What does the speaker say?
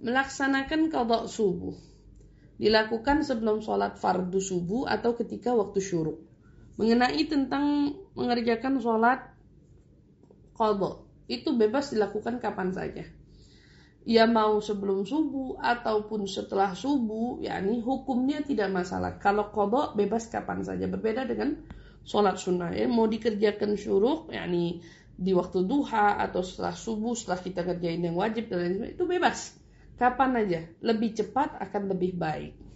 Melaksanakan qadha subuh dilakukan sebelum sholat fardu subuh atau ketika waktu syuruk. Mengenai tentang mengerjakan sholat qadha, itu bebas dilakukan kapan saja, ya mau sebelum subuh ataupun setelah subuh, yakni hukumnya tidak masalah. Kalau qadha bebas kapan saja, berbeda dengan sholat sunnah, ya mau dikerjakan syuruk, yakni di waktu duha atau setelah subuh, setelah kita kerjain yang wajib dan lain-lain, itu bebas kapan aja, lebih cepat akan lebih baik.